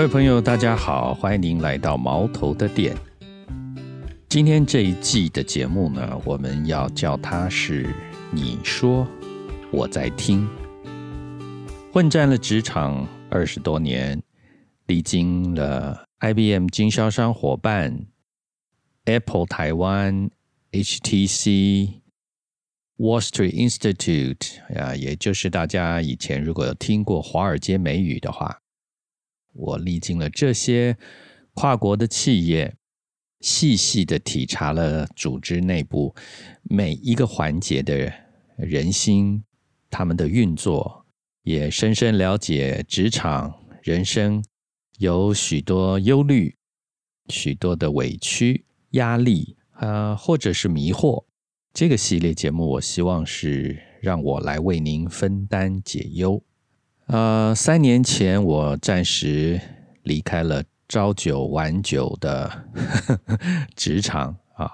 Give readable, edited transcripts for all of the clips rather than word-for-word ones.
位朋友大家好，欢迎您来到毛头的店。今天这一季的节目呢，我们要叫它是你说我在听。混战了职场20多年，历经了 IBM 经销商伙伴、 Apple 台湾、 HTC、 Wall Street Institute、也就是大家以前如果有听过华尔街美语的话，我历经了这些跨国的企业，细细的体察了组织内部每一个环节的人心，他们的运作，也深深了解职场人生有许多忧虑，许多的委屈、压力、或者是迷惑。这个系列节目我希望是让我来为您分担解忧。3年前我暂时离开了朝九晚九的职场啊，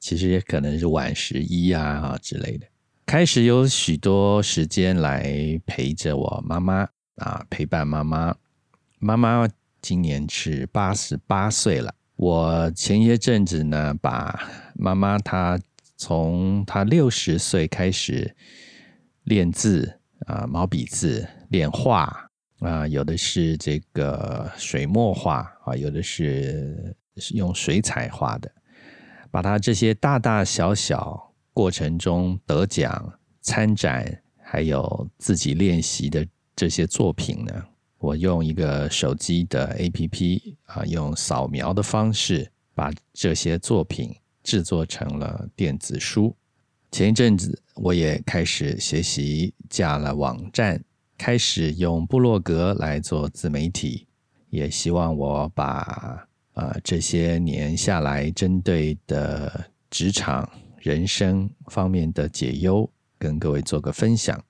其实也可能是晚11啊之类的，开始有许多时间来陪着我妈妈啊，陪伴妈妈。妈妈今年是88岁了。我前些阵子呢，把妈妈她从她60岁开始练字啊，毛笔字，练画啊，有的是这个水墨画啊，有的是用水彩画的，把她这些大大小小过程中得奖、参展，还有自己练习的这些作品呢，我用一个手机的 APP 啊，用扫描的方式把这些作品制作成了电子书。前一阵子我也开始学习架了网站，开始用部落格来做自媒体，也希望我把这些年下来针对的职场人生方面的解忧跟各位做个分享。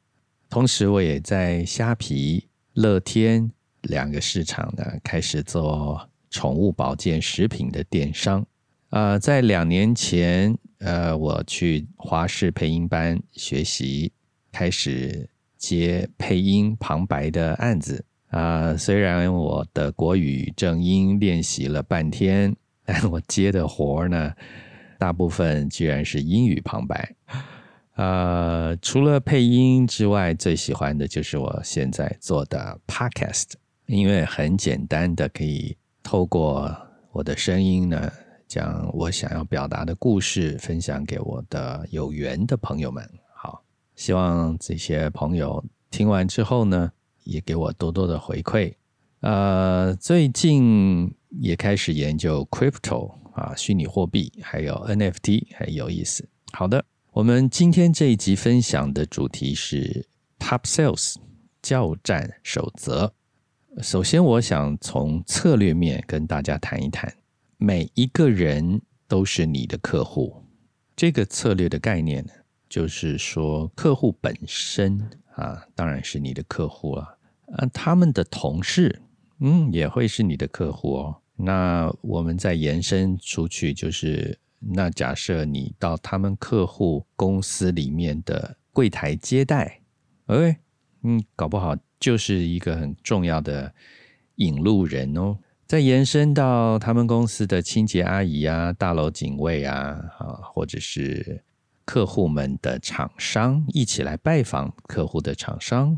同时我也在虾皮、乐天2个市场呢，开始做宠物保健食品的电商。在2年前，我去华视配音班学习，开始接配音旁白的案子。虽然我的国语正音练习了半天，但我接的活呢，大部分居然是英语旁白。除了配音之外，最喜欢的就是我现在做的 Podcast， 因为很简单的可以透过我的声音呢，将我想要表达的故事分享给我的有缘的朋友们。好，希望这些朋友听完之后呢，也给我多多的回馈。最近也开始研究 Crypto 啊，虚拟货币，还有 NFT， 很有意思。好的。我们今天这一集分享的主题是 Top Sales 教战守则。首先我想从策略面跟大家谈一谈，每一个人都是你的客户。这个策略的概念呢，就是说客户本身啊，当然是你的客户了，他们的同事也会是你的客户哦。那我们再延伸出去，就是那假设你到他们客户公司里面的柜台接待，搞不好就是一个很重要的引路人哦。再延伸到他们公司的清洁阿姨啊、大楼警卫啊，或者是客户们的厂商，一起来拜访客户的厂商，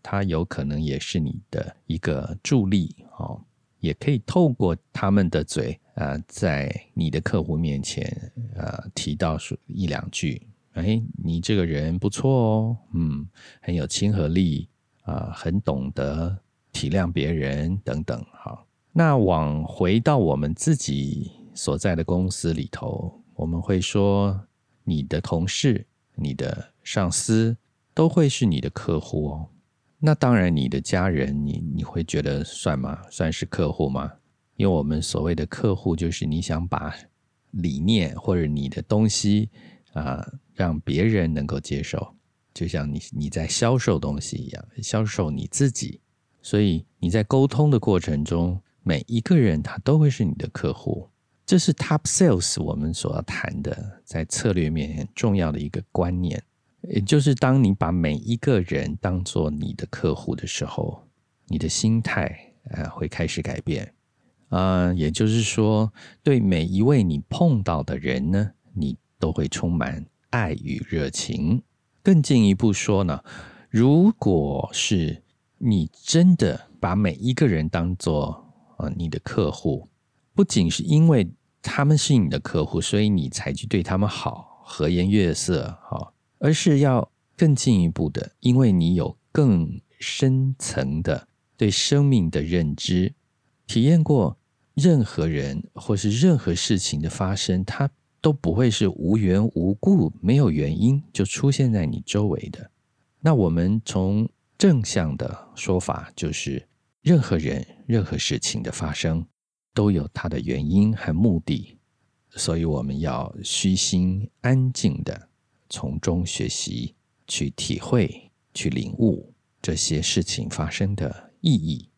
他有可能也是你的一个助力哦，也可以透过他们的嘴在你的客户面前提到1-2句，你这个人不错哦，很有亲和力很懂得体谅别人等等。好，那往回到我们自己所在的公司里头，我们会说你的同事、你的上司都会是你的客户哦。那当然你的家人，你会觉得算吗？算是客户吗？因为我们所谓的客户，就是你想把理念或者你的东西让别人能够接受，就像你在销售东西一样，销售你自己。所以你在沟通的过程中，每一个人他都会是你的客户。这是 Top Sales 我们所要谈的，在策略面很重要的一个观念，也就是当你把每一个人当作你的客户的时候，你的心态会开始改变。也就是说，对每一位你碰到的人呢，你都会充满爱与热情。更进一步说呢，如果是你真的把每一个人当作你的客户，不仅是因为他们是你的客户，所以你才去对他们好，和颜悦色，而是要更进一步的，因为你有更深层的对生命的认知，体验过任何人或是任何事情的发生，它都不会是无缘无故，没有原因就出现在你周围的。那我们从正向的说法就是，任何人、任何事情的发生都有它的原因和目的，所以我们要虚心安静的从中学习，去体会、去领悟这些事情发生的意义。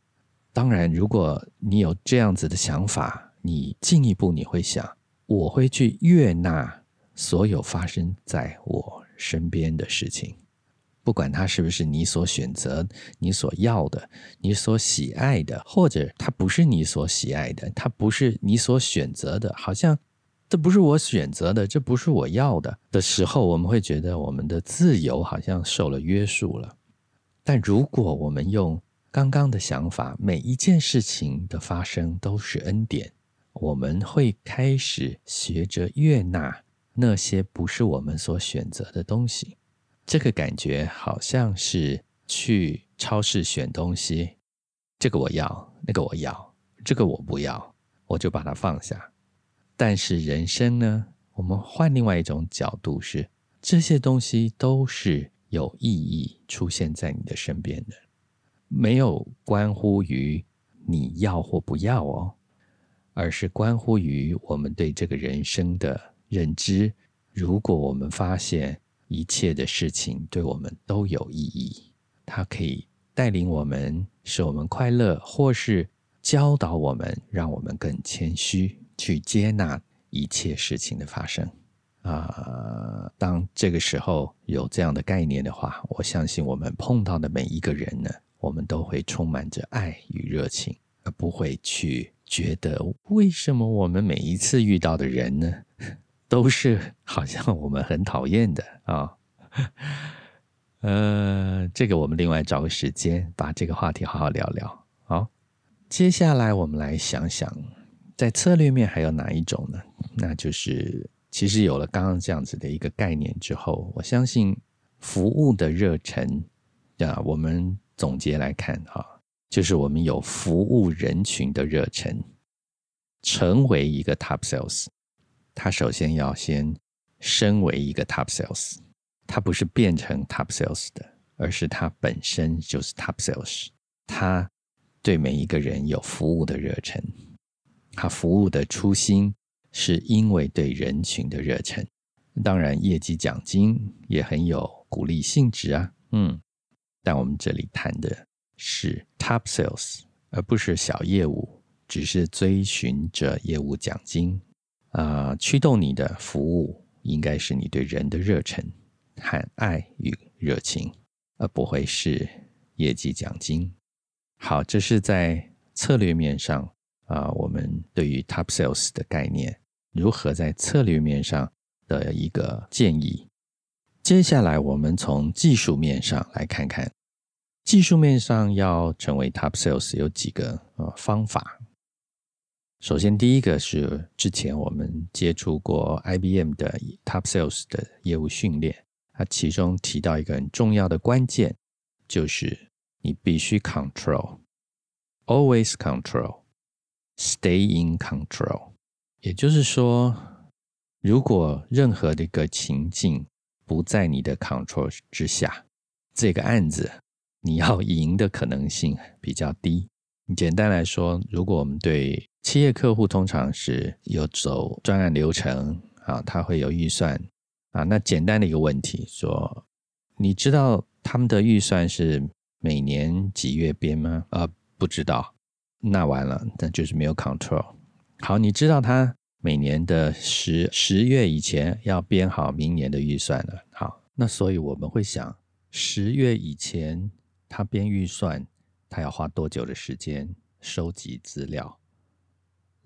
当然，如果你有这样子的想法，你进一步你会想，我会去悦纳所有发生在我身边的事情，不管它是不是你所选择、你所要的、你所喜爱的，或者它不是你所喜爱的，它不是你所选择的，好像这不是我选择的，这不是我要的的时候，我们会觉得我们的自由好像受了约束了。但如果我们用刚刚的想法，每一件事情的发生都是恩典，我们会开始学着悦纳那些不是我们所选择的东西。这个感觉好像是去超市选东西，这个我要，那个我要，这个我不要，我就把它放下。但是人生呢，我们换另外一种角度是，这些东西都是有意义出现在你的身边的，没有关乎于你要或不要哦，而是关乎于我们对这个人生的认知。如果我们发现一切的事情对我们都有意义，它可以带领我们，使我们快乐，或是教导我们，让我们更谦虚，去接纳一切事情的发生。当这个时候有这样的概念的话，我相信我们碰到的每一个人呢，我们都会充满着爱与热情，而不会去觉得为什么我们每一次遇到的人呢，都是好像我们很讨厌的啊。这个我们另外找个时间把这个话题好好聊聊。好，接下来我们来想想，在策略面还有哪一种呢？那就是其实有了刚刚这样子的一个概念之后，我相信服务的热忱，我们总结来看，就是我们有服务人群的热忱。成为一个 Top Sales， 他首先要先身为一个 Top Sales， 他不是变成 Top Sales 的，而是他本身就是 Top Sales。 他对每一个人有服务的热忱，他服务的初心是因为对人群的热忱。当然业绩奖金也很有鼓励性质啊。但我们这里谈的是 Top Sales， 而不是小业务，只是追寻着业务奖金，驱动你的服务应该是你对人的热忱和爱与热情，而不会是业绩奖金。好，这是在策略面上，我们对于 Top Sales 的概念，如何在策略面上的一个建议。接下来我们从技术面上来看看，技术面上要成为 Top Sales 有几个方法。首先第一个是之前我们接触过 IBM 的 Top Sales 的业务训练，它其中提到一个很重要的关键，就是你必须 control， always control，Stay in control。 也就是说，如果任何的一个情境不在你的 control 之下，这个案子你要赢的可能性比较低。简单来说，如果我们对企业客户通常是有走专案流程，他会有预算，那简单的一个问题说，你知道他们的预算是每年几月编吗？不知道，那完了，那就是没有 control。 好，你知道他每年的十月以前要编好明年的预算了。好，那所以我们会想，10月以前他编预算，他要花多久的时间？收集资料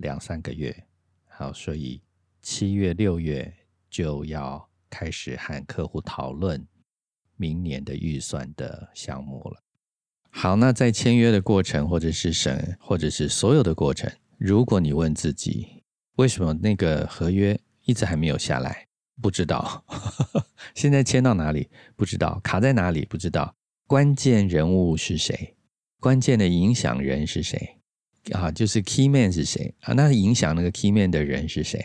2-3个月，好，所以7月、6月就要开始和客户讨论明年的预算的项目了。好，那在签约的过程或者是所有的过程，如果你问自己为什么那个合约一直还没有下来，不知道现在签到哪里不知道，卡在哪里不知道，关键人物是谁，关键的影响人是谁啊，就是 key man 是谁啊，那影响那个 key man 的人是谁，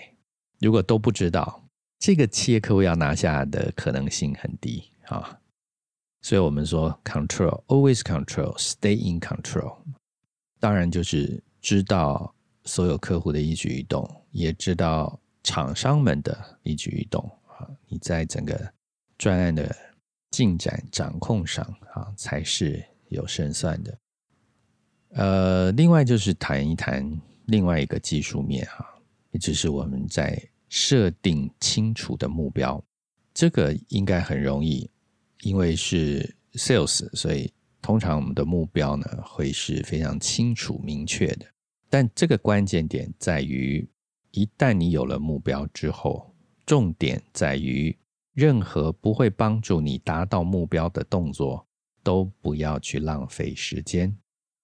如果都不知道，这个企业客户要拿下的可能性很低啊。所以我们说 control, always control, stay in control， 当然就是知道所有客户的一举一动，也知道厂商们的一举一动，你在整个专案的进展掌控上才是有胜算的。另外就是谈一谈另外一个技术面，也就是我们在设定清楚的目标，这个应该很容易，因为是 sales， 所以通常我们的目标呢会是非常清楚明确的。但这个关键点在于，一旦你有了目标之后，重点在于任何不会帮助你达到目标的动作都不要去浪费时间，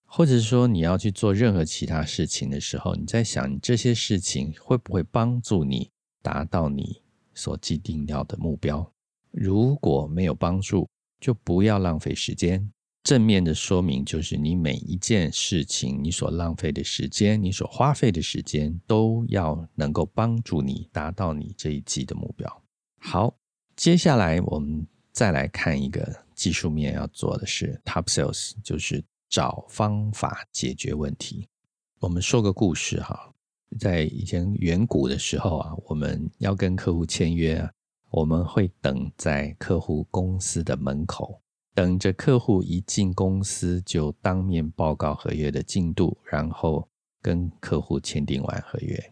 或者说你要去做任何其他事情的时候，你在想你这些事情会不会帮助你达到你所既定要的目标，如果没有帮助就不要浪费时间。正面的说明就是你每一件事情，你所浪费的时间，你所花费的时间，都要能够帮助你达到你这一季的目标。好，接下来我们再来看一个技术面要做的是 Top Sales， 就是找方法解决问题。我们说个故事哈，在以前远古的时候啊，我们要跟客户签约啊，我们会等在客户公司的门口，等着客户一进公司就当面报告合约的进度，然后跟客户签订完合约。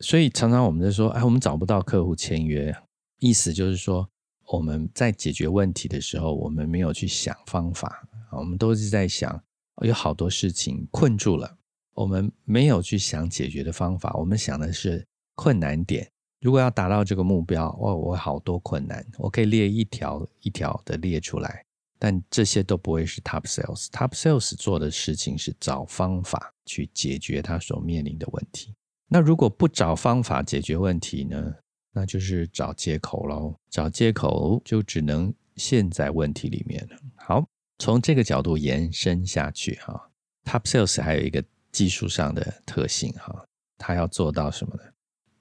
所以常常我们就说，哎，我们找不到客户签约，意思就是说我们在解决问题的时候，我们没有去想方法，我们都是在想有好多事情困住了，我们没有去想解决的方法，我们想的是困难点。如果要达到这个目标，我好多困难，我可以列一条一条的列出来，但这些都不会是 Top Sales。 Top Sales 做的事情是找方法去解决他所面临的问题。那如果不找方法解决问题呢，那就是找借口咯，找借口就只能陷在问题里面了。好，从这个角度延伸下去哈， Top Sales 还有一个技术上的特性哈，他要做到什么呢？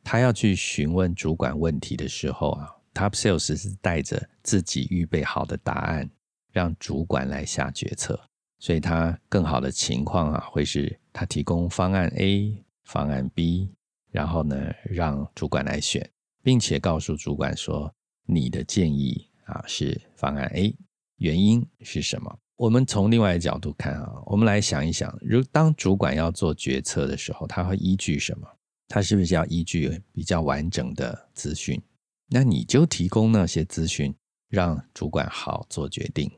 他要去询问主管问题的时候啊， Top Sales 是带着自己预备好的答案，让主管来下决策。所以他更好的情况啊，会是他提供方案 A 方案 B， 然后呢让主管来选，并且告诉主管说你的建议啊是方案 A， 原因是什么。我们从另外的角度看啊，我们来想一想，当主管要做决策的时候，他会依据什么？他是不是要依据比较完整的资讯？那你就提供那些资讯，让主管好做决定。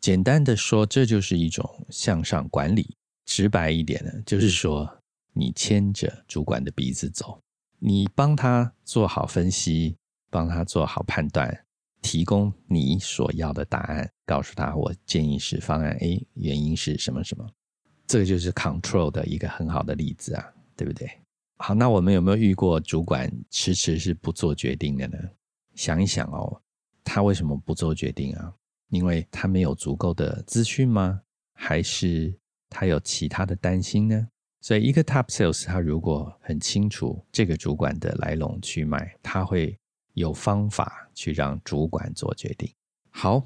简单的说，这就是一种向上管理。直白一点呢，就是说你牵着主管的鼻子走，你帮他做好分析，帮他做好判断，提供你所要的答案，告诉他我建议是方案 A， 原因是什么什么。这个就是 control 的一个很好的例子啊，对不对？好，那我们有没有遇过主管迟是不做决定的呢？想一想哦，他为什么不做决定啊？因为他没有足够的资讯吗？还是他有其他的担心呢？所以一个 Top Sales 他如果很清楚这个主管的来龙去脉，他会有方法去让主管做决定。好，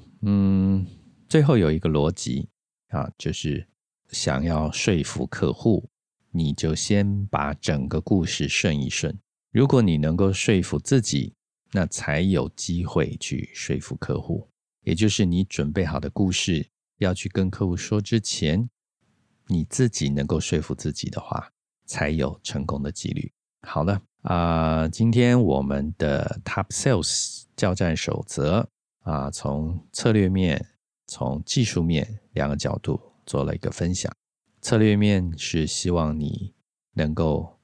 最后有一个逻辑啊，就是想要说服客户，你就先把整个故事顺一顺。如果你能够说服自己，那才有机会去说服客户。也就是你准备好的故事要去跟客户说之前，你自己能够说服自己的话，才有成功的几率。好了，今天我们的 Top Sales 教战守则从策略面，从技术面两个角度做了一个分享。策略面是希望你能够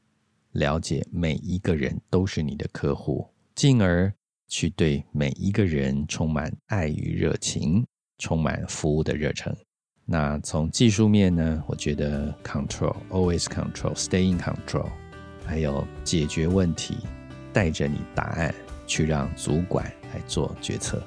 了解每一个人都是你的客户，进而去对每一个人充满爱与热情，充满服务的热忱。那从技术面呢，我觉得 control, always control, stay in control， 还有解决问题，带着你答案去让主管来做决策。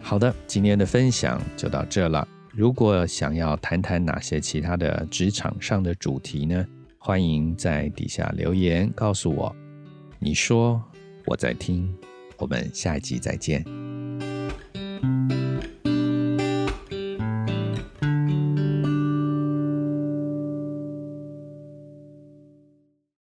好的，今天的分享就到这了。如果想要谈谈哪些其他的职场上的主题呢，欢迎在底下留言告诉我。你说，我在听，我们下一集再见。